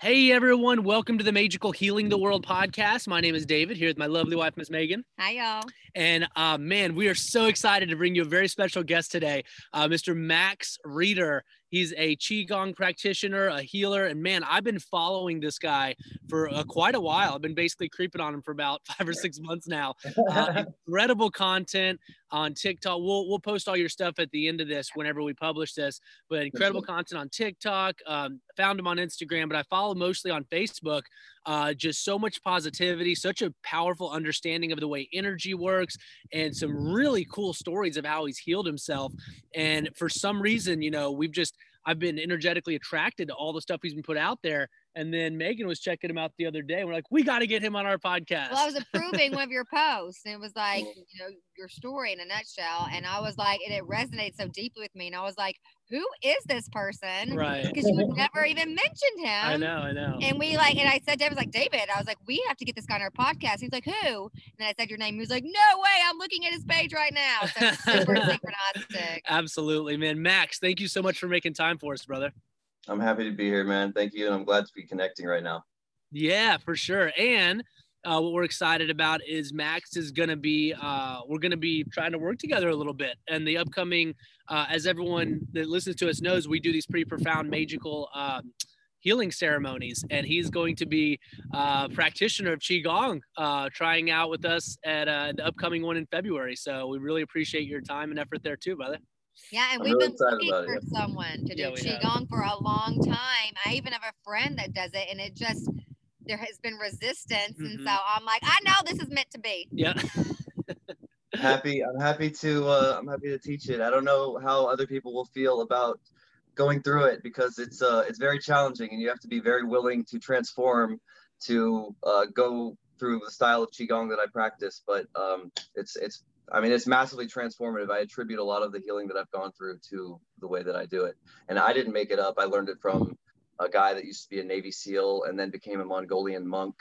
Hey everyone, welcome to the Magical Healing the World podcast. My name is David, here with my lovely wife, Miss Megan. Hi y'all. And man, we are so excited to bring you a very special guest today, Mr. Max Reeder. He's a Qigong practitioner, a healer, and man, I've been following this guy for quite a while. I've been basically creeping on him for about 5 or 6 months now. Incredible content on TikTok. We'll post all your stuff at the end of this whenever we publish this, but incredible content on TikTok. Found him on Instagram, but I follow mostly on Facebook. Just so much positivity, such a powerful understanding of the way energy works, and some really cool stories of how he's healed himself. And for some reason, you know, I've been energetically attracted to all the stuff he's been put out there. And then Megan was checking him out the other day. We're like, we got to get him on our podcast. Well, I was approving one of your posts, and it was like, you know, your story in a nutshell. And I was like, and it resonated so deeply with me. And I was like, who is this person? Right. Because you had never even mentioned him. I know. And I said to him, I was like, David, I was like, we have to get this guy on our podcast. He's like, who? And I said your name. He was like, no way. I'm looking at his page right now. So super synchronistic. Absolutely, man. Max, thank you so much for making time for us, brother. I'm happy to be here, man. Thank you. And I'm glad to be connecting right now. Yeah, for sure. And what we're excited about is Max is going to be, we're going to be trying to work together a little bit. And the upcoming, as everyone that listens to us knows, we do these pretty profound magical healing ceremonies. And he's going to be a practitioner of Qigong, trying out with us at the upcoming one in February. So we really appreciate your time and effort there too, brother. Yeah, and we've been looking for someone to do Qigong for a long time. I even have a friend that does it, and it just, there has been resistance. Mm-hmm. And so I'm like, I know this is meant to be. Yeah. I'm happy to teach it. I don't know how other people will feel about going through it, because it's very challenging, and you have to be very willing to transform to go through the style of Qigong that I practice. But it's massively transformative. I attribute a lot of the healing that I've gone through to the way that I do it. And I didn't make it up. I learned it from a guy that used to be a Navy SEAL and then became a Mongolian monk,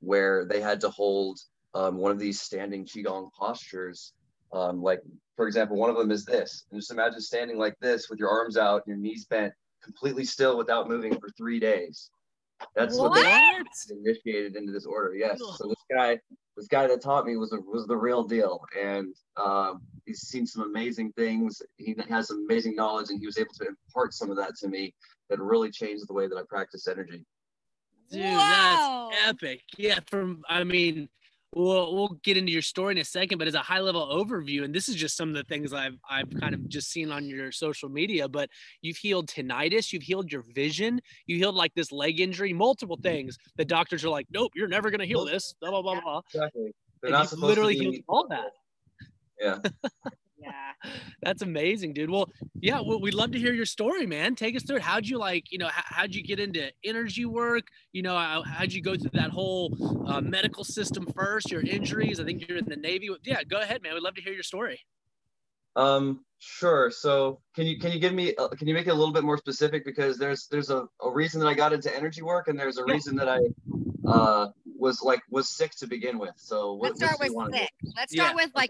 where they had to hold one of these standing Qigong postures. Like, for example, one of them is this. And just imagine standing like this with your arms out, your knees bent, completely still without moving for 3 days. That's what they initiated into this order. Yes. So this guy that taught me was the real deal, and he's seen some amazing things. He has some amazing knowledge, and he was able to impart some of that to me that really changed the way that I practice energy. Dude, wow. That's epic! Yeah, we'll get into your story in a second, but as a high level overview, and this is just some of the things I've kind of just seen on your social media. But you've healed tinnitus, you've healed your vision, you healed like this leg injury, multiple things. The doctors are like, nope, you're never gonna heal this. Blah blah blah blah. Exactly. They're not supposed to heal all that. Yeah. Yeah. That's amazing, dude. Well, yeah, we'd love to hear your story, man. Take us through it. How'd you how'd you get into energy work? You know, how'd you go through that whole medical system first, your injuries? I think you're in the Navy. Yeah, go ahead, man. We'd love to hear your story. Sure. So can you give me, can you make it a little bit more specific? Because there's a reason that I got into energy work, and there's a reason that I, was sick to begin with. So let's start with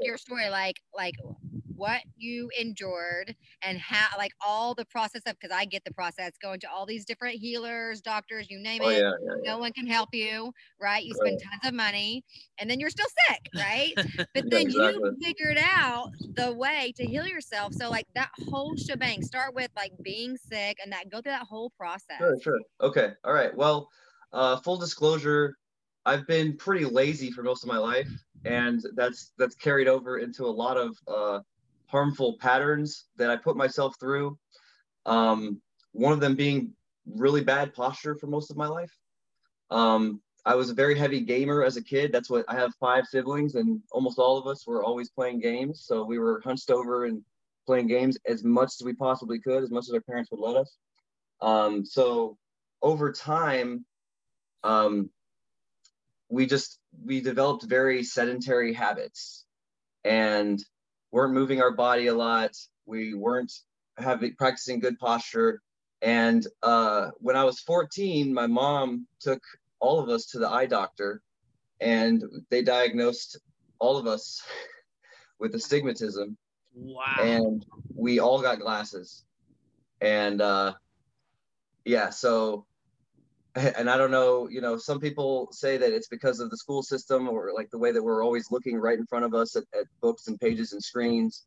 your story, like what you endured and how, like all the process of, because I get the process, going to all these different healers, doctors, you name it. Yeah. No one can help you, right? You spend tons of money, and then you're still sick, right? But then you figured out the way to heal yourself. So like that whole shebang, start with like being sick and that, go through that whole process. Sure. Okay. All right. Well, full disclosure, I've been pretty lazy for most of my life, and that's carried over into a lot of harmful patterns that I put myself through. One of them being really bad posture for most of my life. I was a very heavy gamer as a kid. That's what, I have 5 siblings, and almost all of us were always playing games. So we were hunched over and playing games as much as we possibly could, as much as our parents would let us. So over time, we developed very sedentary habits and weren't moving our body a lot. We weren't practicing good posture. And when I was 14, my mom took all of us to the eye doctor, and they diagnosed all of us with astigmatism. Wow. And we all got glasses. And yeah, so And I don't know, you know, some people say that it's because of the school system or like the way that we're always looking right in front of us at books and pages and screens,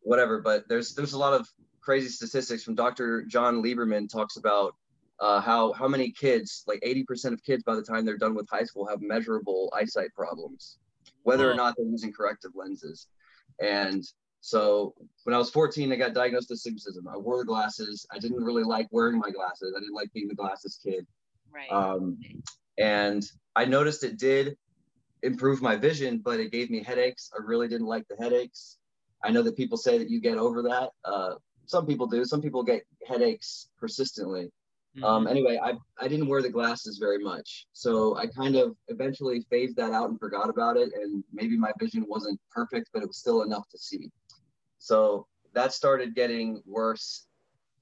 whatever. But there's a lot of crazy statistics from Dr. John Liberman talks about how many kids, like 80% of kids by the time they're done with high school have measurable eyesight problems, whether or not they're using corrective lenses. And so when I was 14, I got diagnosed with astigmatism. I wore glasses. I didn't really like wearing my glasses. I didn't like being the glasses kid. Right. And I noticed it did improve my vision, but it gave me headaches. I really didn't like the headaches. I know that people say that you get over that. Some people do. Some people get headaches persistently. Mm-hmm. Anyway, I didn't wear the glasses very much. So I kind of eventually phased that out and forgot about it. And maybe my vision wasn't perfect, but it was still enough to see. So that started getting worse.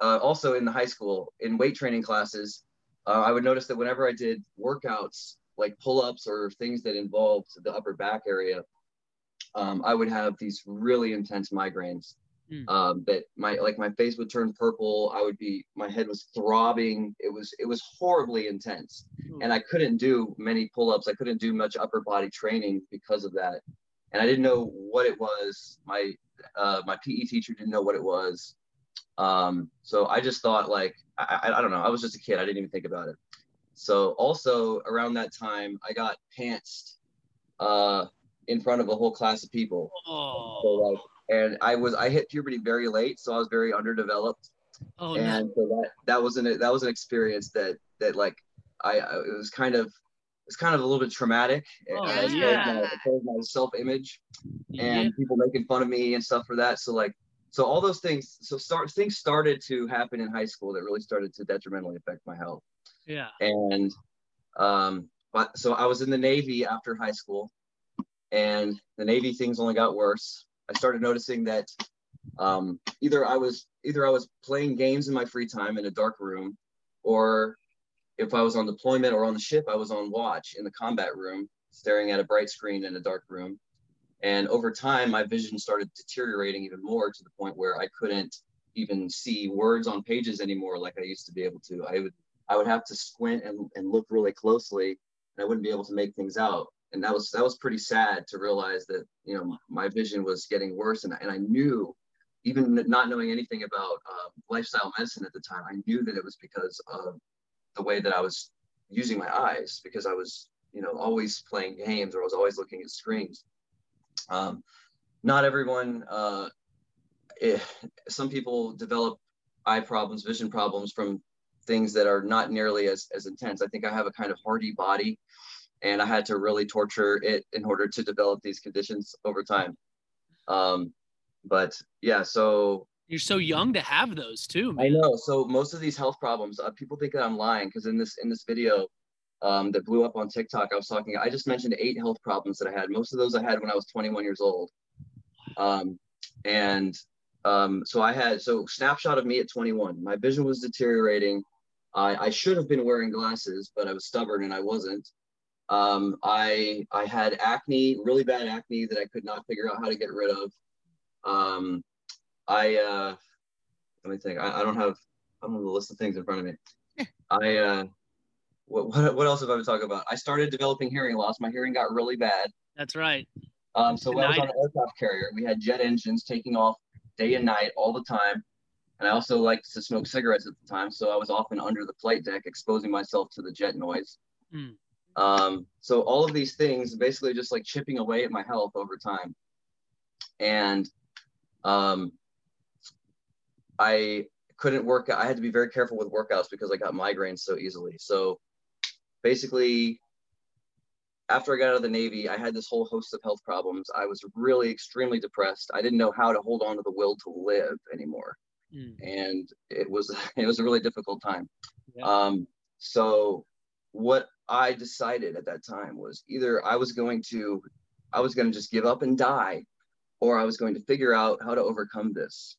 Also in the high school, in weight training classes, I would notice that whenever I did workouts, like pull-ups or things that involved the upper back area, I would have these really intense migraines. That my face would turn purple. My head was throbbing. It was horribly intense. And I couldn't do many pull-ups. I couldn't do much upper body training because of that. And I didn't know what it was. My PE teacher didn't know what it was. So I just thought I don't know. I was just a kid. I didn't even think about it. So also around that time, I got pantsed in front of a whole class of people. So and I hit puberty very late, so I was very underdeveloped. So that was an experience it was kind of a little bit traumatic. It was my self-image and people making fun of me and stuff for that. So all those things. Things started to happen in high school that really started to detrimentally affect my health. Yeah. And so I was in the Navy after high school, and the Navy things only got worse. I started noticing that either I was playing games in my free time in a dark room, or if I was on deployment or on the ship, I was on watch in the combat room, staring at a bright screen in a dark room. And over time, my vision started deteriorating even more to the point where I couldn't even see words on pages anymore like I used to be able to. I would have to squint and look really closely, and I wouldn't be able to make things out. And that was pretty sad to realize that, you know, my vision was getting worse. And I knew, even not knowing anything about lifestyle medicine at the time, I knew that it was because of the way that I was using my eyes, because I was, you know, always playing games, or I was always looking at screens. Not everyone, some people develop eye problems, vision problems from things that are not nearly as intense. I think I have a kind of hardy body, and I had to really torture it in order to develop these conditions over time. But yeah, so. You're so young to have those too, man. I know. So most of these health problems, people think that I'm lying, because in this video that blew up on TikTok, I just mentioned 8 health problems that I had. Most of those I had when I was 21 years old. So snapshot of me at 21, my vision was deteriorating. I should have been wearing glasses, but I was stubborn and I wasn't. I had acne, really bad acne that I could not figure out how to get rid of. Let me think. I don't have a list of things in front of me. What else have I been talking about? I started developing hearing loss. My hearing got really bad. That's right. So when I was on an aircraft carrier, we had jet engines taking off day and night all the time. And I also liked to smoke cigarettes at the time. So I was often under the flight deck, exposing myself to the jet noise. So all of these things basically just like chipping away at my health over time. And I couldn't work. I had to be very careful with workouts because I got migraines so easily. So basically, after I got out of the Navy, I had this whole host of health problems. I was really extremely depressed. I didn't know how to hold on to the will to live anymore. And it was a really difficult time. Yeah. So what I decided at that time was either I was going to just give up and die, or I was going to figure out how to overcome this.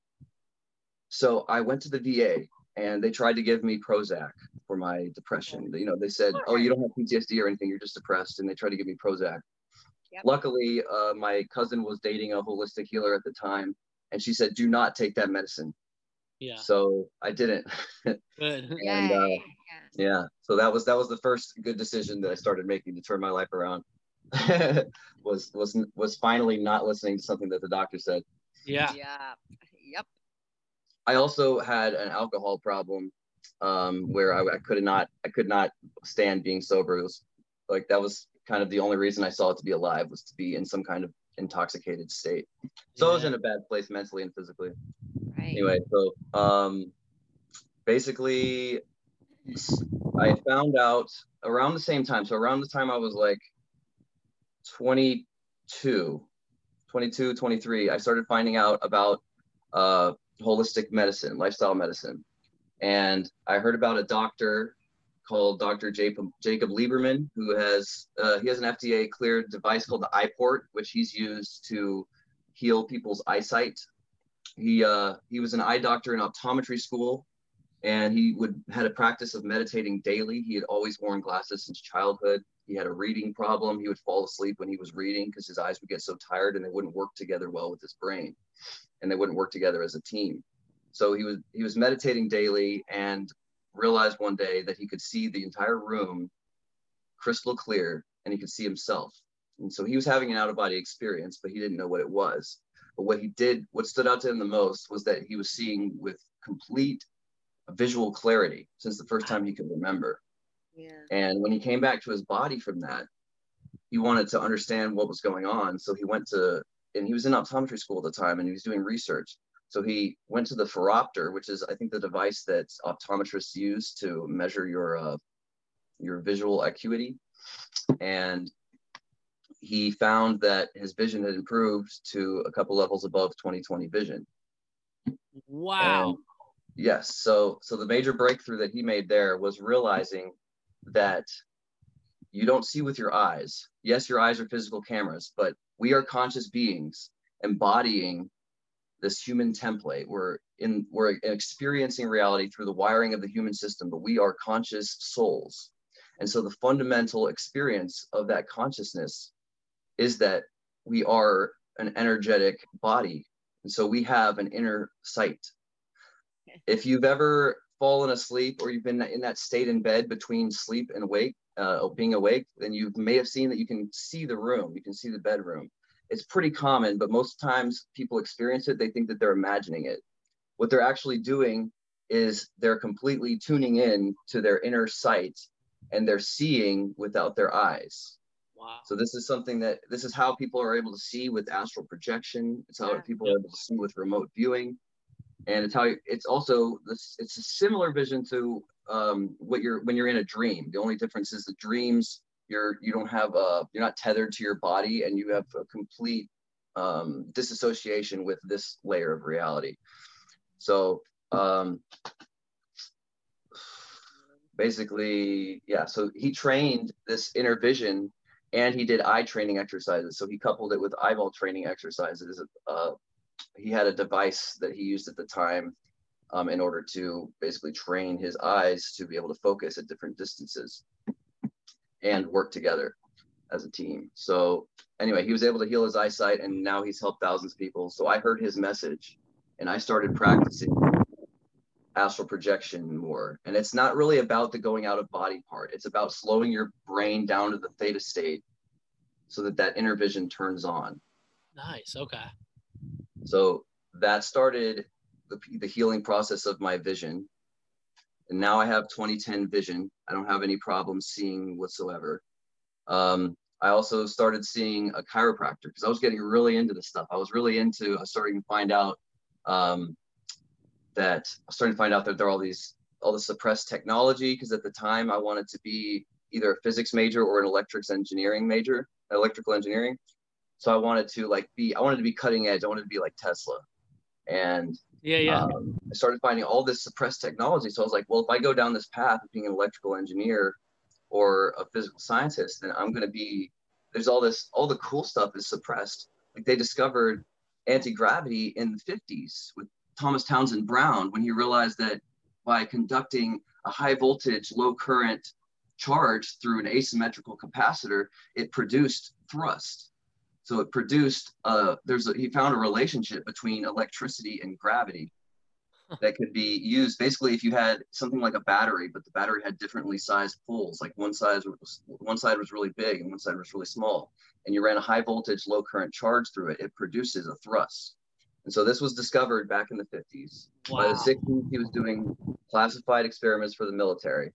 So I went to the VA, and they tried to give me Prozac for my depression. You know, they said, "Oh, you don't have PTSD or anything. You're just depressed." And they tried to give me Prozac. Yep. Luckily, my cousin was dating a holistic healer at the time, and she said, "Do not take that medicine." Yeah. So I didn't. Good. And, yeah. So that was the first good decision that I started making to turn my life around. was finally not listening to something that the doctor said. Yeah. Yeah. Yep. I also had an alcohol problem where I could not stand being sober. It was like, that was kind of the only reason I saw it to be alive, was to be in some kind of intoxicated state. So I was in a bad place mentally and physically. Right. Anyway, so basically I found out around the same time. So around the time I was like 22, 23, I started finding out about holistic medicine, lifestyle medicine. And I heard about a doctor called Dr. Jacob Liberman, who has he has an FDA cleared device called the iPort, which he's used to heal people's eyesight. He was an eye doctor in optometry school, and he had a practice of meditating daily. He had always worn glasses since childhood. He had a reading problem. He would fall asleep when he was reading because his eyes would get so tired and they wouldn't work together well with his brain, and they wouldn't work together as a team. So he was meditating daily and realized one day that he could see the entire room crystal clear, and he could see himself. And so he was having an out-of-body experience, but he didn't know what it was. But what stood out to him the most was that he was seeing with complete visual clarity since the first time he could remember. Yeah. And when he came back to his body from that, he wanted to understand what was going on. So he went to, and he was in optometry school at the time, and he was doing research. So he went to the phoropter, which is, I think, the device that optometrists use to measure your visual acuity. And he found that his vision had improved to a couple levels above 20/20 vision. Wow. And yes. So the major breakthrough that he made there was realizing that you don't see with your eyes. Yes, your eyes are physical cameras, but we are conscious beings embodying this human template. We're experiencing reality through the wiring of the human system, but we are conscious souls. And so the fundamental experience of that consciousness is that we are an energetic body. And so we have an inner sight. If you've ever fallen asleep, or you've been in that state in bed between sleep and awake, being awake, then you may have seen that you can see the room, you can see the bedroom. It's pretty common, but most times people experience it, they think that they're imagining it. What they're actually doing is they're completely tuning in to their inner sight, and they're seeing without their eyes. Wow. So this is how people are able to see with astral projection. It's how people are able to see with remote viewing. And it's how it's a similar vision to when you're in a dream. The only difference is the dreams, you're not tethered to your body, and you have a complete disassociation with this layer of reality. So so he trained this inner vision, and he did eye training exercises. So he coupled it with eyeball training exercises. He had a device that he used at the time in order to basically train his eyes to be able to focus at different distances and work together as a team. So anyway, he was able to heal his eyesight, and now he's helped thousands of people. So I heard his message, and I started practicing astral projection more. And it's not really about the going out of body part. It's about slowing your brain down to the theta state so that inner vision turns on. Nice, okay. So that started the healing process of my vision. And now I have 20/10 vision. I don't have any problems seeing whatsoever. I also started seeing a chiropractor because I was getting really into this stuff. I was starting to find out that there are all the suppressed technology, because at the time I wanted to be either a physics major or an electrical engineering. So I wanted to be cutting edge. I wanted to be like Tesla. And I started finding all this suppressed technology. So I was like, well, if I go down this path of being an electrical engineer or a physical scientist, then I'm going to be, there's all the cool stuff is suppressed. Like they discovered anti-gravity in the 50s with Thomas Townsend Brown, when he realized that by conducting a high voltage, low current charge through an asymmetrical capacitor, it produced thrust. So it produced, he found a relationship between electricity and gravity. that could be used. Basically, if you had something like a battery, but the battery had differently sized poles, like one side was really big and one side was really small, and you ran a high voltage, low current charge through it, it produces a thrust. And so this was discovered back in the 50s. Wow. By the 60s, he was doing classified experiments for the military.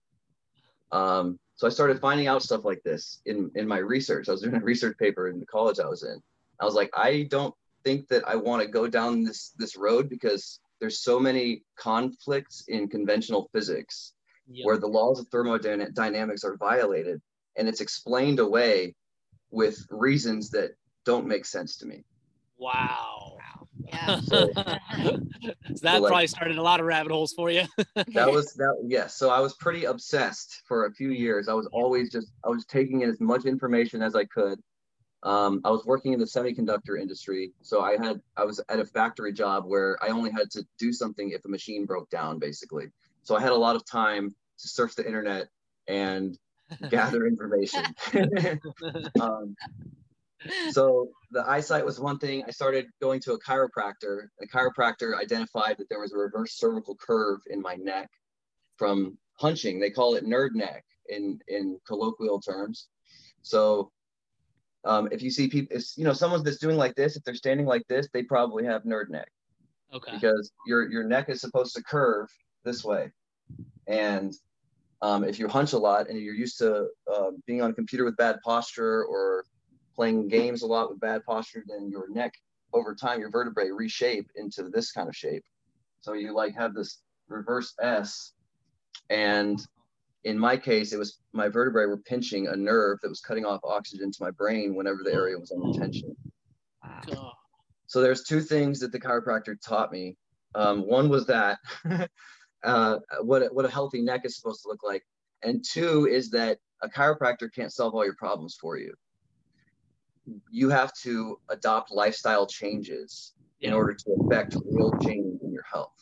So I started finding out stuff like this in my research. I was doing a research paper in the college I was in. I was like, I don't think that I want to go down this road, because there's so many conflicts in conventional physics. Yep. Where the laws of thermodynamics are violated, and it's explained away with reasons that don't make sense to me. Wow. Yeah. So that probably started a lot of rabbit holes for you. Yeah. So I was pretty obsessed for a few years. I was always I was taking in as much information as I could. I was working in the semiconductor industry. So I was at a factory job where I only had to do something if a machine broke down, basically. So I had a lot of time to surf the internet and gather information. So the eyesight was one thing. I started going to a chiropractor. The chiropractor identified that there was a reverse cervical curve in my neck from hunching. They call it nerd neck in colloquial terms. So if you see people, someone that's doing like this, if they're standing like this, they probably have nerd neck. Okay. Because your neck is supposed to curve this way. And if you hunch a lot and you're used to being on a computer with bad posture, or playing games a lot with bad posture, then your neck, over time, your vertebrae reshape into this kind of shape. So you have this reverse S. And in my case, it was my vertebrae were pinching a nerve that was cutting off oxygen to my brain whenever the area was under tension. Wow. So there's two things that the chiropractor taught me. One was that what a healthy neck is supposed to look like. And two is that a chiropractor can't solve all your problems for you. You have to adopt lifestyle changes in order to affect real change in your health.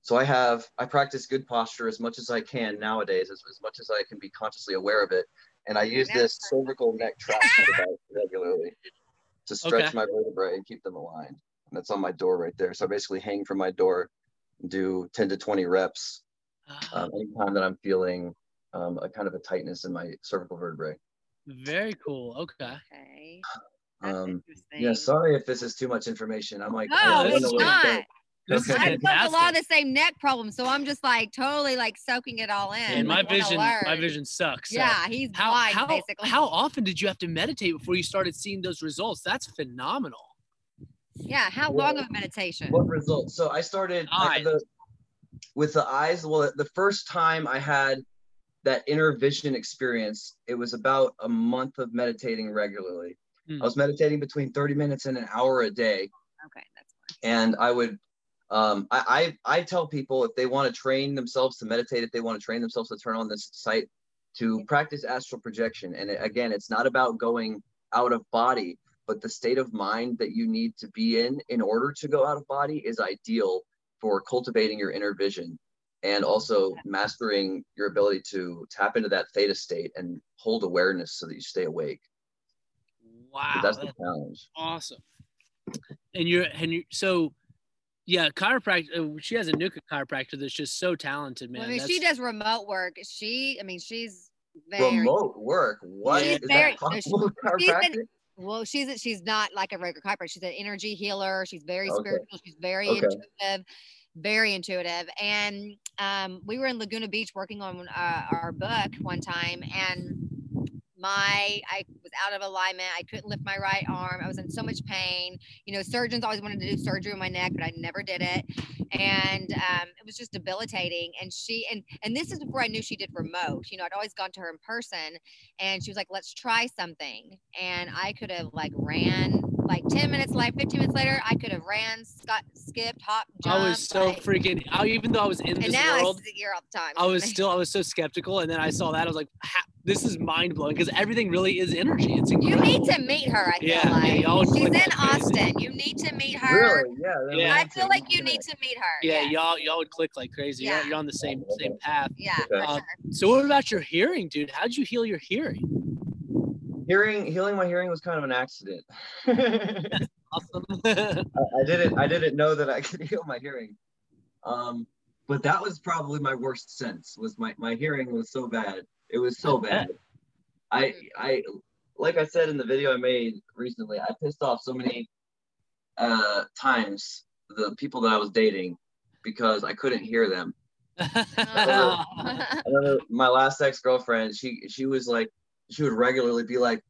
So I practice good posture as much as I can nowadays, as much as I can be consciously aware of it. And I use this cervical neck traction device regularly to stretch my vertebrae and keep them aligned. And that's on my door right there. So I basically hang from my door and do 10 to 20 reps anytime that I'm feeling a kind of a tightness in my cervical vertebrae. Very cool. Okay. Yeah, sorry if this is too much information. I'm like, no, it's not. I've got a lot of the same neck problems, so I'm just totally soaking it all in. And my vision sucks. So. Yeah, he's blind basically. How often did you have to meditate before you started seeing those results? That's phenomenal. Yeah, how long of a meditation? What results? So I started with the eyes. Well, the first time I had that inner vision experience, it was about a month of meditating regularly. I was meditating between 30 minutes and an hour a day. Okay, that's fine. And I would, I tell people if they want to train themselves to meditate, if they want to train themselves to turn on this site, to practice astral projection. And again, it's not about going out of body, but the state of mind that you need to be in order to go out of body is ideal for cultivating your inner vision. And also mastering your ability to tap into that theta state and hold awareness so that you stay awake. Wow, but that's the challenge. Awesome. So chiropractor. She has a new chiropractor that's just so talented, man. Well, she does remote work. She's very remote work. What is that possible? Well, she's not like a regular chiropractor. She's an energy healer. She's very spiritual. She's very intuitive. Very intuitive. And we were in Laguna Beach working on our book one time, and I was out of alignment. I couldn't lift my right arm. I was in so much pain. Surgeons always wanted to do surgery on my neck, but I never did it. And it was just debilitating. And she, and this is before I knew she did remote. I'd always gone to her in person, and she was like, let's try something. And I could have ran 10 minutes, 15 minutes later, I could have ran, skipped, hopped, jumped. I was so freaking, even though I was in this world, I was so skeptical. And then I saw that, I was like, this is mind blowing, because everything really is energy. It's incredible. You need to meet her, I feel She's in Austin. You need to meet her. Really? Yeah. I feel like you need to meet her. Yeah, y'all would click like crazy. Yeah. You're on the same path. Yeah, for sure. So what about your hearing, dude? How did you heal your hearing? Healing my hearing was kind of an accident. Awesome. I didn't know that I could heal my hearing. But that was probably my worst sense, was my hearing was so bad. It was so bad. I like I said in the video I made recently, I pissed off so many times the people that I was dating because I couldn't hear them. I remember my last ex-girlfriend, she was like, she would regularly be like,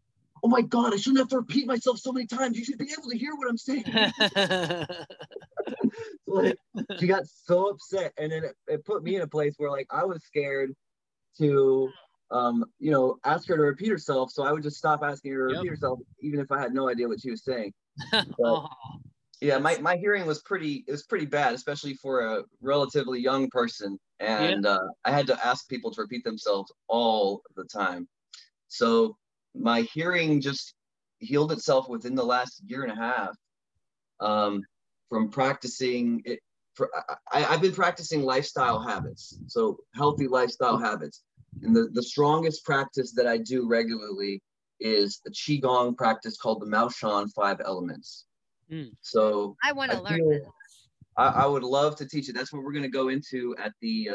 oh my God, I shouldn't have to repeat myself so many times. You should be able to hear what I'm saying. Like, she got so upset. And then it put me in a place where, like, I was scared to, you know, ask her to repeat herself. So I would just stop asking her to repeat herself, even if I had no idea what she was saying. But, yeah, my hearing was pretty bad, especially for a relatively young person. And I had to ask people to repeat themselves all the time. So my hearing just healed itself within the last year and a half from practicing it. I've been practicing lifestyle habits, so healthy lifestyle habits. And the strongest practice that I do regularly is a Qigong practice called the Maoshan Five Elements. So I want to learn this. I would love to teach it. That's what we're going to go into at the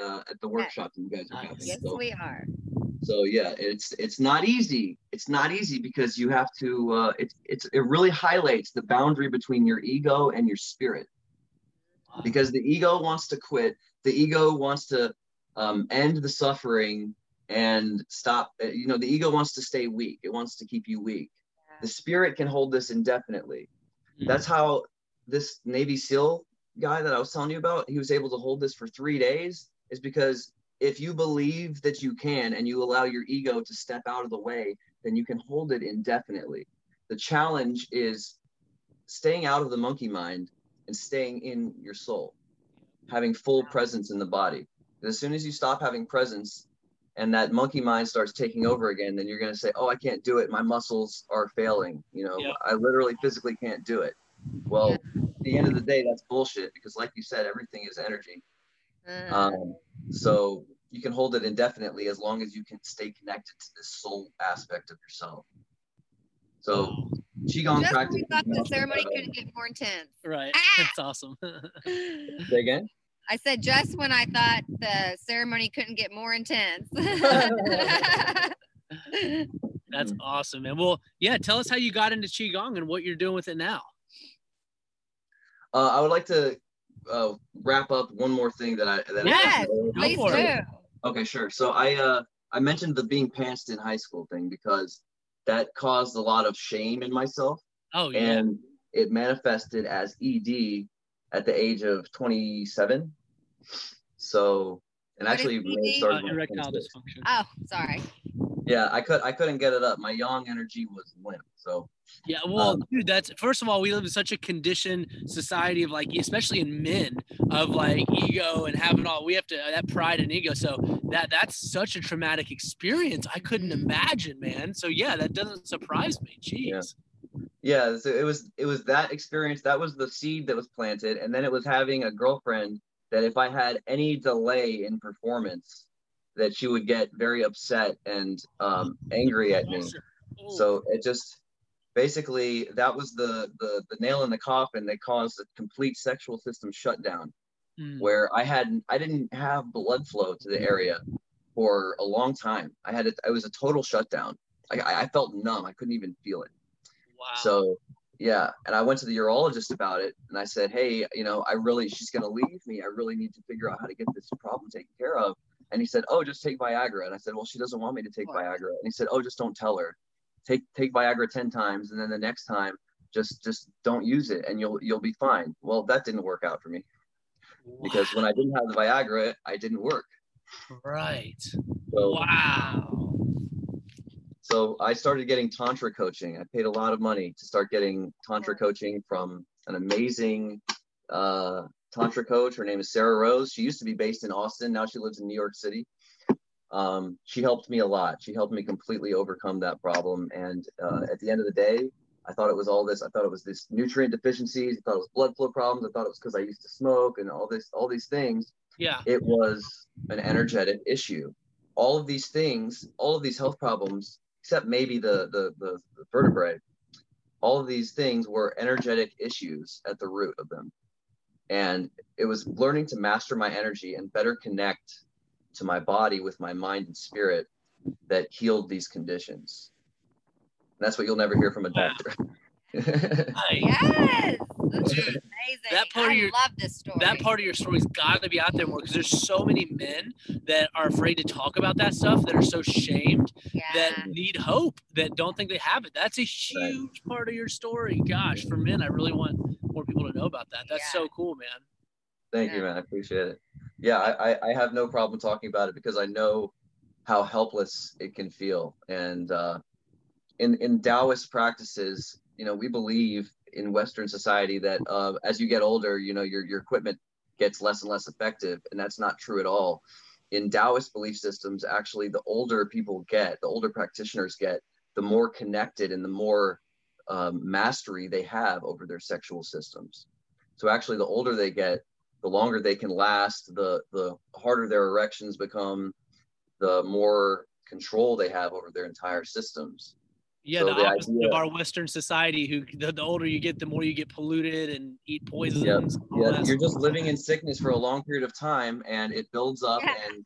workshop that you guys are having. Yes, so, we are. So yeah, it's not easy. It's not easy because you have to. It really highlights the boundary between your ego and your spirit, because the ego wants to quit. The ego wants to end the suffering and stop. You know, the ego wants to stay weak. It wants to keep you weak. Yeah. The spirit can hold this indefinitely. Yeah. That's how this Navy SEAL guy that I was telling you about, he was able to hold this for 3 days, is because if you believe that you can and you allow your ego to step out of the way, then you can hold it indefinitely. The challenge is staying out of the monkey mind and staying in your soul, having full presence in the body. As soon as you stop having presence and that monkey mind starts taking over again, then you're going to say, oh, I can't do it. My muscles are failing. You know, I literally physically can't do it. Well, at the end of the day, that's bullshit, because like you said, everything is energy. So you can hold it indefinitely as long as you can stay connected to this soul aspect of yourself. So Qigong practice. We thought the ceremony couldn't get more intense. Right. That's awesome. Say again? I said, just when I thought the ceremony couldn't get more intense. That's awesome, man. Well, yeah, tell us how you got into Qigong and what you're doing with it now. I would like to wrap up one more thing that I. So I mentioned the being pantsed in high school thing because that caused a lot of shame in myself. Oh yeah. And it manifested as ED at the age of 27. So, and actually started erectile dysfunction. Oh, sorry. Yeah, I couldn't get it up. My yang energy was limp. So yeah, well, dude, that's, first of all, we live in such a conditioned society of, like, especially in men, of like ego and having all, we have to, that pride and ego. So that's such a traumatic experience. I couldn't imagine, man. So yeah, that doesn't surprise me. Jeez. Yeah. So it was that experience. That was the seed that was planted. And then it was having a girlfriend that if I had any delay in performance, that she would get very upset and angry at me. So it just, basically, that was the nail in the coffin that caused a complete sexual system shutdown, where I didn't have blood flow to the area for a long time. It was a total shutdown. I felt numb. I couldn't even feel it. Wow. So yeah, and I went to the urologist about it, and I said, hey, you know, she's gonna leave me. I really need to figure out how to get this problem taken care of. And he said, oh, just take Viagra. And I said, well, she doesn't want me to take Viagra. And he said, oh, just don't tell her. Take Viagra 10 times, and then the next time, just don't use it, and you'll be fine. Well, that didn't work out for me, because when I didn't have the Viagra, I didn't work. Right. So, wow. So I started getting Tantra coaching. I paid a lot of money to start getting Tantra coaching from an amazing Tantra coach. Her name is Sarah Rose. She used to be based in Austin. Now she lives in New York City. She helped me a lot. She helped me completely overcome that problem. And at the end of the day, I thought it was all this. I thought it was this nutrient deficiencies. I thought it was blood flow problems. I thought it was because I used to smoke and all these things. Yeah. It was an energetic issue. All of these things, all of these health problems, except maybe the vertebrae, all of these things were energetic issues at the root of them. And it was learning to master my energy and better connect to my body with my mind and spirit that healed these conditions. And that's what you'll never hear from a doctor. Yes, this is amazing. I love this story. That part of your story's got to be out there more, because there's so many men that are afraid to talk about that stuff, that are so shamed, that need hope, that don't think they have it. That's a huge part of your story. Gosh, for men, I really want more people to know about that. That's so cool, man. Thank you, man. I appreciate it. Yeah, I have no problem talking about it, because I know how helpless it can feel. And in Taoist practices, you know, we believe in Western society that as you get older, you know, your equipment gets less and less effective, and that's not true at all. In Taoist belief systems, actually, the older people get, the older practitioners get, the more connected and the more mastery they have over their sexual systems. So actually, the older they get, the longer they can last, the harder their erections become, the more control they have over their entire systems. Yeah, so the opposite of our Western society, who the older you get, the more you get polluted and eat poisons. Yeah, you're just living in sickness for a long period of time, and it builds up and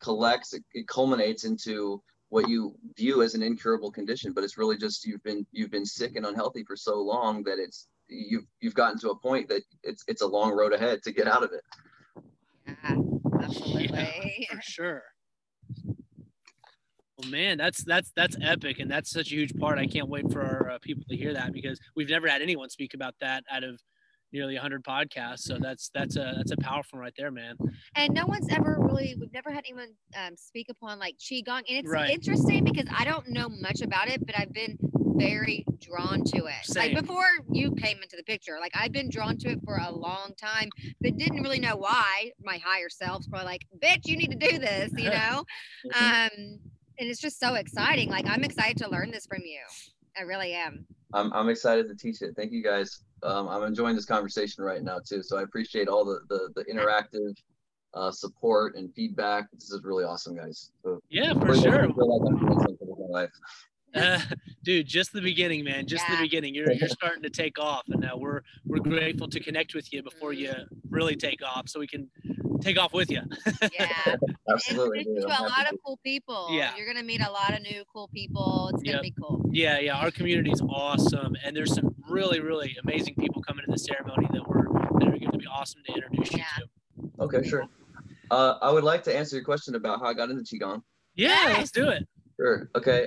collects. It culminates into what you view as an incurable condition, but it's really just you've been sick and unhealthy for so long that it's you've gotten to a point that it's a long road ahead to get out of it. Yeah, absolutely, yeah, for sure. Well, man, that's epic, and that's such a huge part. I can't wait for our people to hear that, because we've never had anyone speak about that out of nearly 100 podcasts. So that's a powerful one right there, man. And no one's ever really, we've never had anyone speak upon like Qigong, and it's interesting because I don't know much about it, but I've been very drawn to it. Same. Like before you came into the picture, like I've been drawn to it for a long time, but didn't really know why. My higher self's probably like, bitch, you need to do this, you know? And it's just so exciting. Like, I'm excited to learn this from you. I really am. I'm excited to teach it. Thank you guys. I'm enjoying this conversation right now too. So I appreciate all the interactive support and feedback. This is really awesome, guys. So yeah, for sure. I feel like I'm doing something with my life. Dude, just the beginning, man. Just the beginning. You're starting to take off, and now we're grateful to connect with you before you really take off, so we can take off with you. Yeah, absolutely. And to a lot of cool people. Yeah, you're gonna meet a lot of new cool people. It's gonna be cool. Yeah, yeah. Our community is awesome, and there's some really, really amazing people coming to the ceremony that are gonna be awesome to introduce you to. Okay, sure. I would like to answer your question about how I got into Qigong. Yeah, let's do it. Sure. Okay.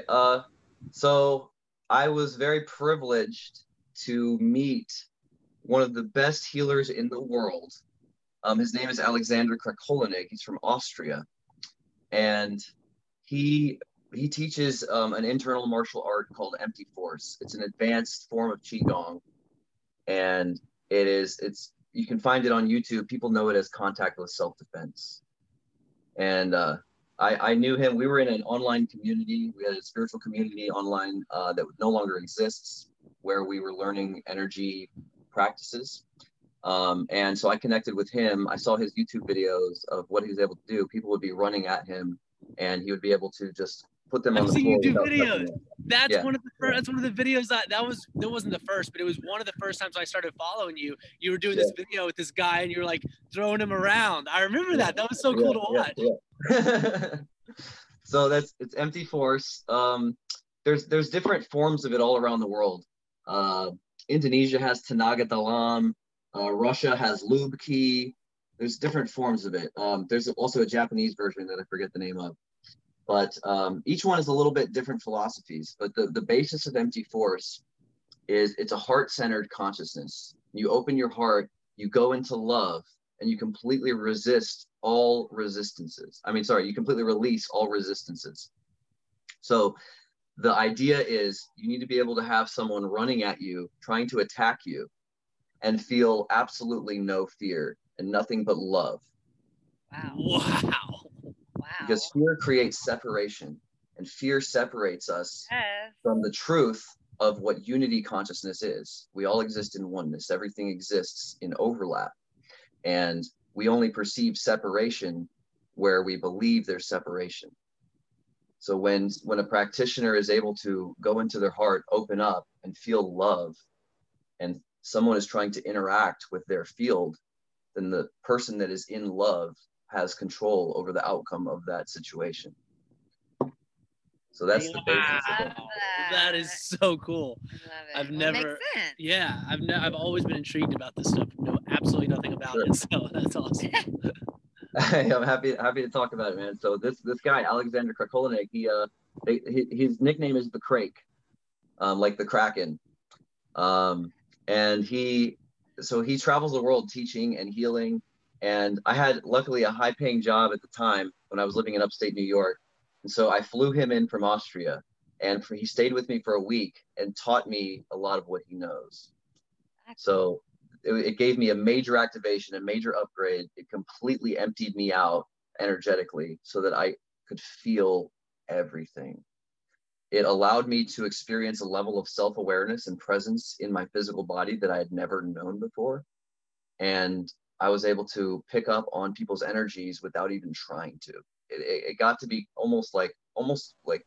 So I was very privileged to meet one of the best healers in the world. His name is Alexander Krakolinek. He's from Austria, and he teaches an internal martial art called Empty Force. It's an advanced form of Qigong, and it's you can find it on YouTube. People know it as contactless self-defense, and I knew him. We were in an online community. We had a spiritual community online that no longer exists, where we were learning energy practices. And so I connected with him. I saw his YouTube videos of what he was able to do. People would be running at him, and he would be able to just put them on the floor. I've seen YouTube videos. That's one of the first. That's one of the videos that wasn't the first, but it was one of the first times I started following you. You were doing this video with this guy, and you were like throwing him around. I remember that. That was so cool to watch. Yeah. So it's Empty Force. There's different forms of it all around the world. Indonesia has Tenaga Dalam. Russia has Lyubki. There's different forms of it. There's also a Japanese version that I forget the name of. But each one is a little bit different philosophies. But the basis of Empty Force is it's a heart-centered consciousness. You open your heart, you go into love, and you completely resist all resistances. I mean, sorry, you completely release all resistances. So the idea is you need to be able to have someone running at you, trying to attack you, and feel absolutely no fear and nothing but love. Wow. Because fear creates separation, and fear separates us from the truth of what unity consciousness is. We all exist in oneness. Everything exists in overlap. And we only perceive separation where we believe there's separation. So when a practitioner is able to go into their heart, open up, and feel love, and someone is trying to interact with their field, then the person that is in love has control over the outcome of that situation. So that's the basis of it. That is so cool. I've never, yeah, I've always been intrigued about this stuff. I know absolutely nothing about it, so that's awesome. I'm happy to talk about it, man. So this guy Alexander Krakolinek, his nickname is the Krak, like the Kraken, and he travels the world teaching and healing. And I had luckily a high-paying job at the time when I was living in upstate New York. And so I flew him in from Austria, and he stayed with me for a week and taught me a lot of what he knows. So it gave me a major activation, a major upgrade. It completely emptied me out energetically so that I could feel everything. It allowed me to experience a level of self-awareness and presence in my physical body that I had never known before. And I was able to pick up on people's energies without even trying to. It got to be almost like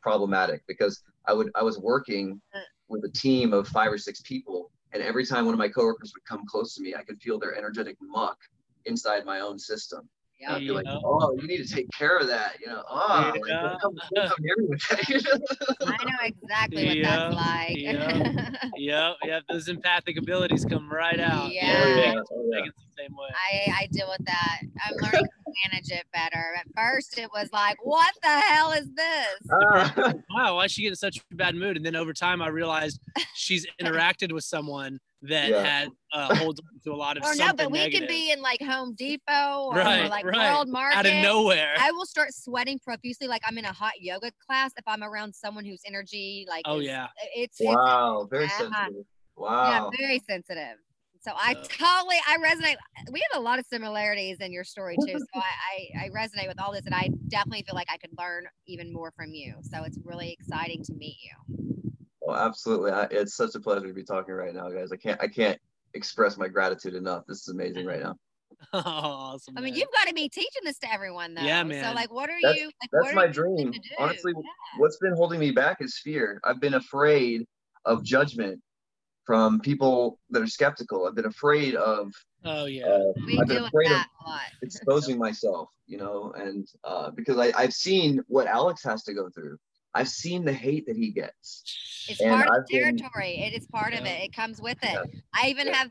problematic, because I was working with a team of 5 or 6 people, and every time one of my coworkers would come close to me, I could feel their energetic muck inside my own system. Yeah, I'd be like, oh, you need to take care of that, you know. Oh, yeah. Like, come here with that. I know exactly what that's like. Yeah, those empathic abilities come right out. Yeah. Megan's the same way. I deal with that. I'm learning to manage it better. At first, it was like, what the hell is this? Wow, why is she getting such a bad mood? And then over time, I realized she's interacted with someone that had holds to a lot of something negative. We can be in like Home Depot or World Market. Out of nowhere. I will start sweating profusely like I'm in a hot yoga class if I'm around someone whose energy like It's very sensitive. Wow. Yeah, very sensitive. So I resonate. We have a lot of similarities in your story too. So I resonate with all this, and I definitely feel like I could learn even more from you. So it's really exciting to meet you. Oh, absolutely. It's such a pleasure to be talking right now, guys. I can't express my gratitude enough. This is amazing right now. Oh, awesome. I mean, you've got to be teaching this to everyone though. Yeah, man. So like, that's my dream. Honestly, what's been holding me back is fear. I've been afraid of judgment from people that are skeptical. I've been afraid of, I've been afraid of exposing myself, you know, and because I've seen what Alex has to go through. I've seen the hate that he gets. It's part of territory. It is part of it. It comes with it. Yeah. I even have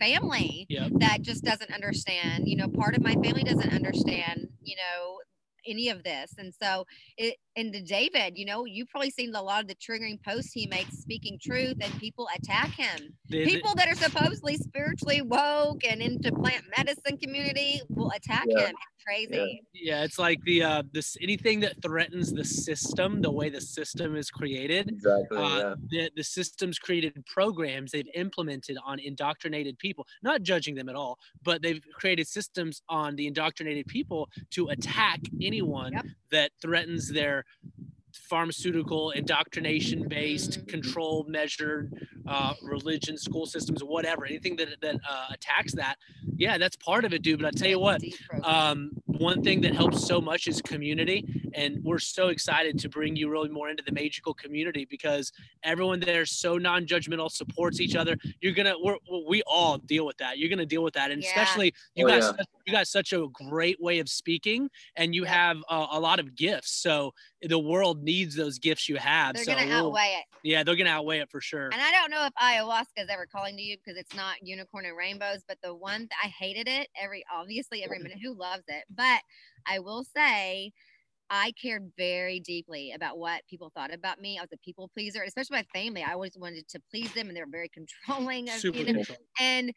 family that just doesn't understand. You know, part of my family doesn't understand, you know, any of this. And so, to David, you know, you've probably seen a lot of the triggering posts he makes, speaking truth, and people attack him. People that are supposedly spiritually woke and into plant medicine community will attack him. It's crazy. Yeah, it's like this anything that threatens the system, the way the system is created. Exactly. The system's created programs they've implemented on indoctrinated people. Not judging them at all, but they've created systems on the indoctrinated people to attack anyone that threatens their pharmaceutical indoctrination based control measured religion, school systems, whatever, anything that attacks that. Yeah, that's part of it, dude. But I tell you what, one thing that helps so much is community, and we're so excited to bring you really more into the magical community, because everyone there so non-judgmental, supports each other. We all deal with that. You're gonna deal with that, and especially you got such a great way of speaking, and you have a lot of gifts. So the world needs those gifts you have. They're going to outweigh it. Yeah, they're going to outweigh it for sure. And I don't know if ayahuasca is ever calling to you, because it's not unicorn and rainbows, but the one that I hated it every minute. Who loves it? But I will say I cared very deeply about what people thought about me. I was a people pleaser, especially my family. I always wanted to please them, and they were very controlling of me. And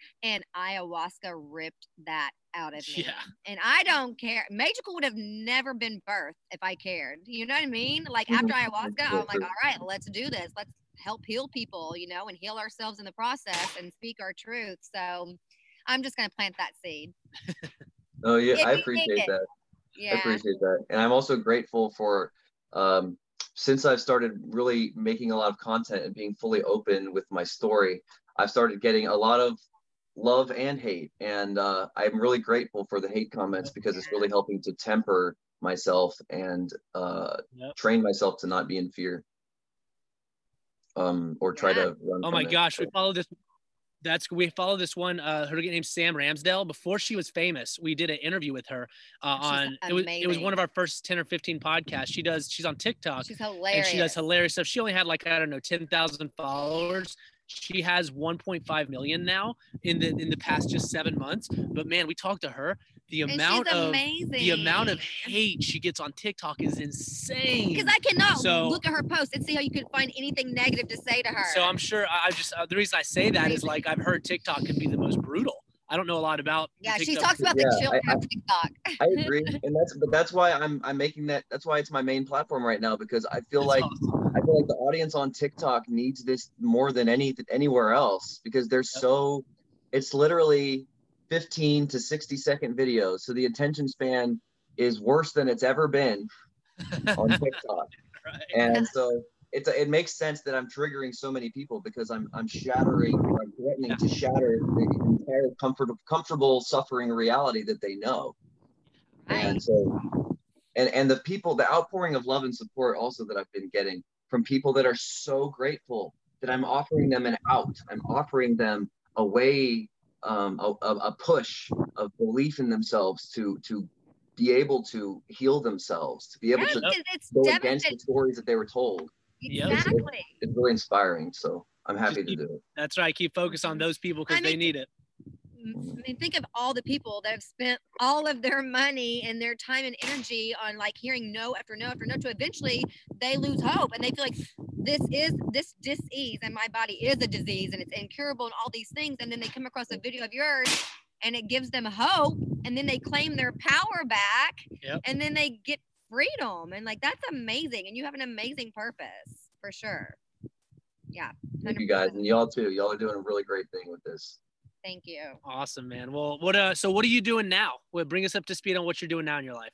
ayahuasca ripped that out of me. And I don't care. Magical would have never been birthed if I cared. You know what I mean? Like, after ayahuasca, I'm like, all right, let's do this. Let's help heal people, you know, and heal ourselves in the process and speak our truth. So I'm just going to plant that seed. Oh, yeah. I appreciate that. Yeah. I appreciate that. And I'm also grateful for, since I've started really making a lot of content and being fully open with my story, I've started getting a lot of love and hate. And I'm really grateful for the hate comments, because it's really helping to temper myself and train myself to not be in fear or try to run from it. Oh my gosh, we followed this. we follow this one, her named Sam Ramsdale. Before she was famous, we did an interview with her on, it was one of our first 10 or 15 podcasts. She's on TikTok. She's hilarious. And she does hilarious stuff. She only had like, I don't know, 10,000 followers. She has 1.5 million now in the past just 7 months. But man, we talked to her. The amount of hate she gets on TikTok is insane. Because I cannot look at her posts and see how you could find anything negative to say to her. So I'm sure the reason I say that is like I've heard TikTok can be the most brutal. I don't know a lot about. Yeah, TikTok. She talks about the children of TikTok. I agree, and that's why I'm making that. That's why it's my main platform right now, because I feel I feel like the audience on TikTok needs this more than anywhere else, because they're so. It's literally 15 to 60 second videos, so the attention span is worse than it's ever been on TikTok. Right. And so it makes sense that I'm triggering so many people, because I'm threatening to shatter the entire comfortable suffering reality that they know. Right. And so and the outpouring of love and support also that I've been getting from people that are so grateful that I'm offering them an out. I'm offering them a way, a push of belief in themselves to be able to heal themselves, to be able to go against the stories that they were told. Exactly. It's really inspiring, so I'm happy to do it. That's right. Keep focused on those people, because they need it. I mean, think of all the people that have spent all of their money and their time and energy on like hearing no after no after no, to eventually they lose hope and they feel like this disease and my body is a disease and it's incurable and all these things. And then they come across a video of yours and it gives them hope, and then they claim their power back. Yep. And then they get freedom, and like, that's amazing. And you have an amazing purpose for sure. Yeah. 100%. Thank you guys. And y'all too. Y'all are doing a really great thing with this. Thank you. Awesome, man. Well, so what are you doing now? Well, bring us up to speed on what you're doing now in your life.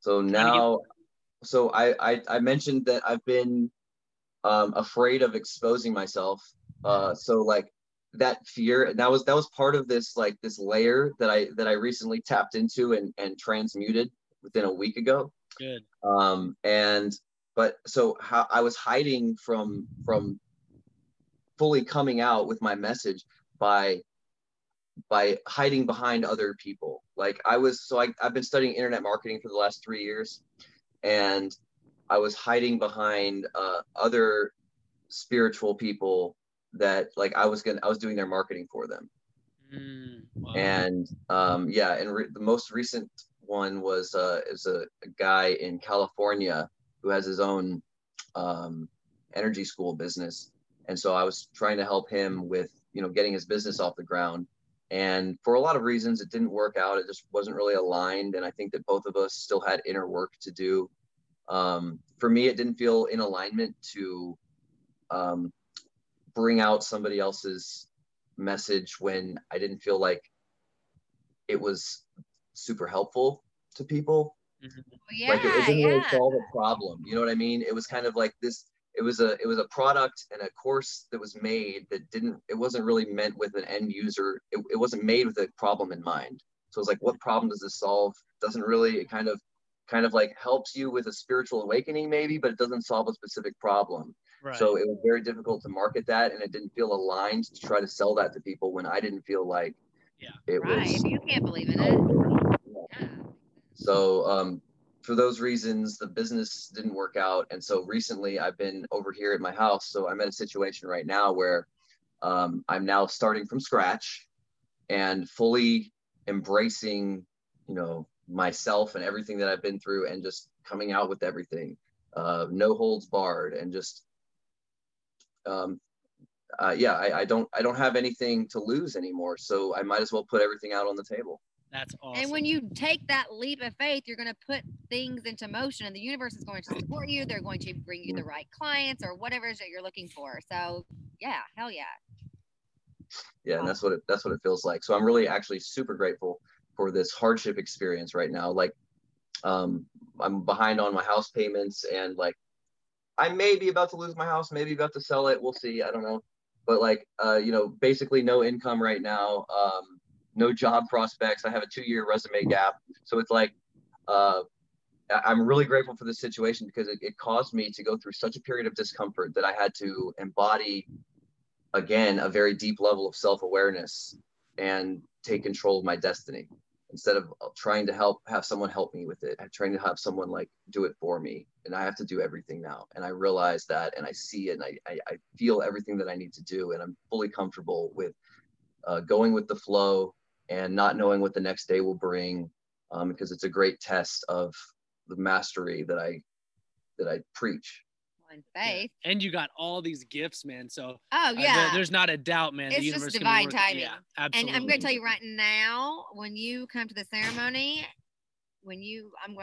So now, I mentioned that I've been afraid of exposing myself. So like that fear, and that was part of this, like this layer that I recently tapped into and transmuted within a week ago. Good. How I was hiding from fully coming out with my message by hiding behind other people. Like I've been studying internet marketing for the last 3 years, and I was hiding behind other spiritual people that like I was doing their marketing for them. Wow. And the most recent one is a guy in California who has his own energy school business. And so I was trying to help him with, getting his business off the ground. And for a lot of reasons, it didn't work out. It just wasn't really aligned. And I think that both of us still had inner work to do. For me, it didn't feel in alignment to bring out somebody else's message when I didn't feel like it was super helpful to people. Mm-hmm. It didn't really solve a problem. You know what I mean? It was kind of like this. It was a product and a course that was made that wasn't really meant with an end user. It wasn't made with a problem in mind. So it was like, what problem does this solve? Doesn't really, it kind of like helps you with a spiritual awakening maybe, but it doesn't solve a specific problem. Right. So it was very difficult to market that, and it didn't feel aligned to try to sell that to people when I didn't feel like it was. Right, you can't believe in it. Yeah. So, for those reasons, the business didn't work out. And so recently I've been over here at my house. So I'm in a situation right now where I'm now starting from scratch and fully embracing, myself and everything that I've been through, and just coming out with everything, no holds barred. And just, I don't have anything to lose anymore. So I might as well put everything out on the table. That's awesome. And when you take that leap of faith, you're going to put things into motion, and the universe is going to support you. They're going to bring you the right clients or whatever it is that you're looking for. So yeah, hell yeah. Yeah. Awesome. And that's what it feels like. So I'm really actually super grateful for this hardship experience right now. Like, I'm behind on my house payments, and like, I may be about to lose my house, maybe about to sell it. We'll see. I don't know. But like, basically no income right now. No job prospects. I have a 2-year resume gap. So it's like, I'm really grateful for this situation, because it caused me to go through such a period of discomfort that I had to embody again, a very deep level of self-awareness and take control of my destiny instead of trying to have someone help me with it. I'm trying to have someone like do it for me, and I have to do everything now. And I realize that, and I see it, and I feel everything that I need to do. And I'm fully comfortable with going with the flow and not knowing what the next day will bring, because it's a great test of the mastery that I preach. And faith, yeah. And you got all these gifts, man. So there's not a doubt, man. It's just divine timing. Yeah, absolutely. And I'm going to tell you right now, when you come to the ceremony, I'm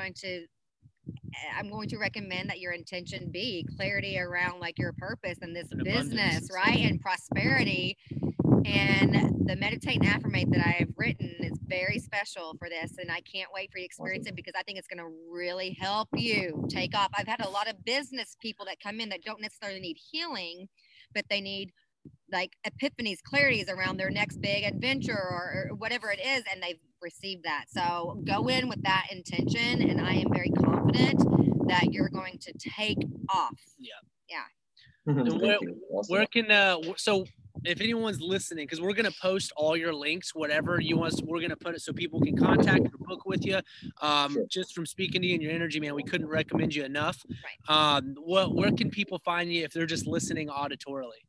going to recommend that your intention be clarity around like your purpose in this business, right? And prosperity. And the meditate and affirmate that I've written is very special for this, and I can't wait for you to experience it, because I think it's going to really help you take off. I've had a lot of business people that come in that don't necessarily need healing, but they need like epiphanies, clarities around their next big adventure or whatever it is, and they've received that. So go in with that intention, and I am very confident that you're going to take off. Yeah. So if anyone's listening, because we're going to post all your links, whatever you want, we're going to put it so people can contact or book with you. Just from speaking to you and your energy, man, we couldn't recommend you enough. Right. Where can people find you if they're just listening auditorily?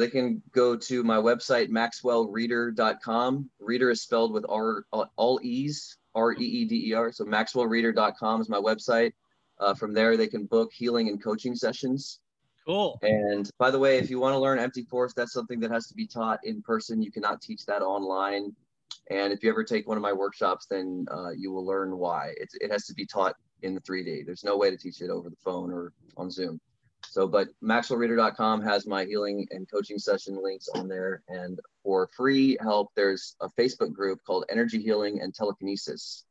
They can go to my website, maxwellreeder.com. Reeder is spelled with all E's, R-E-E-D-E-R. So maxwellreeder.com is my website. From there, they can book healing and coaching sessions. Cool. And by the way, if you want to learn Empty Force, that's something that has to be taught in person. You cannot teach that online. And if you ever take one of my workshops, then you will learn why. It has to be taught in the 3D. There's no way to teach it over the phone or on Zoom. So, but maxwellreeder.com has my healing and coaching session links on there. And for free help, there's a Facebook group called Energy Healing and Telekinesis,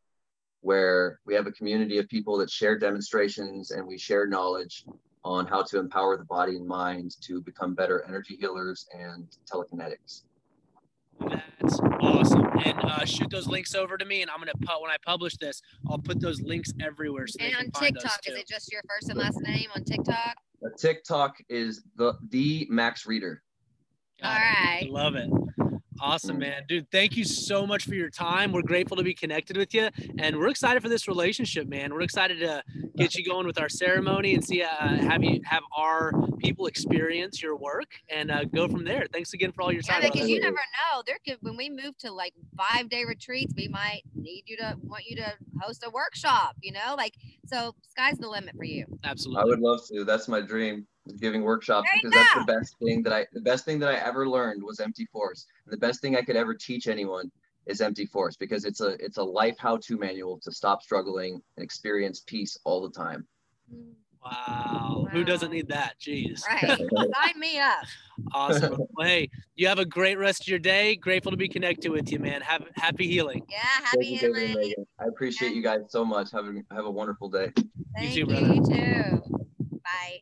where we have a community of people that share demonstrations and we share knowledge on how to empower the body and mind to become better energy healers and telekinetics. That's awesome. And shoot those links over to me, and I'm going to, when I publish this, I'll put those links everywhere. So and on TikTok, is it just your first and last name on TikTok? The TikTok is the Max Reeder. All right. Love it. Awesome, man. Dude, thank you so much for your time. We're grateful to be connected with you, and we're excited for this relationship, man. We're excited to get you going with our ceremony and see have our people experience your work and go from there. Thanks again for all your time. Because you never know, there could, when we move to like 5-day retreats, we might want you to host a workshop, so sky's the limit for you. Absolutely. I would love to. That's my dream. Giving workshops, because that's the best thing that I ever learned was Empty Force. And the best thing I could ever teach anyone is Empty Force, because it's a life how-to manual to stop struggling and experience peace all the time. Wow. Who doesn't need that? Jeez. Right. Sign me up. Awesome. Well, hey, you have a great rest of your day. Grateful to be connected with you, man. Have happy healing. Yeah, happy healing. Megan, I appreciate you guys so much. Have a wonderful day. Thank you, brother. You too. Bye.